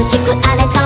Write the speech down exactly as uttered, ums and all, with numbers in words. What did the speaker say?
苦しくあれと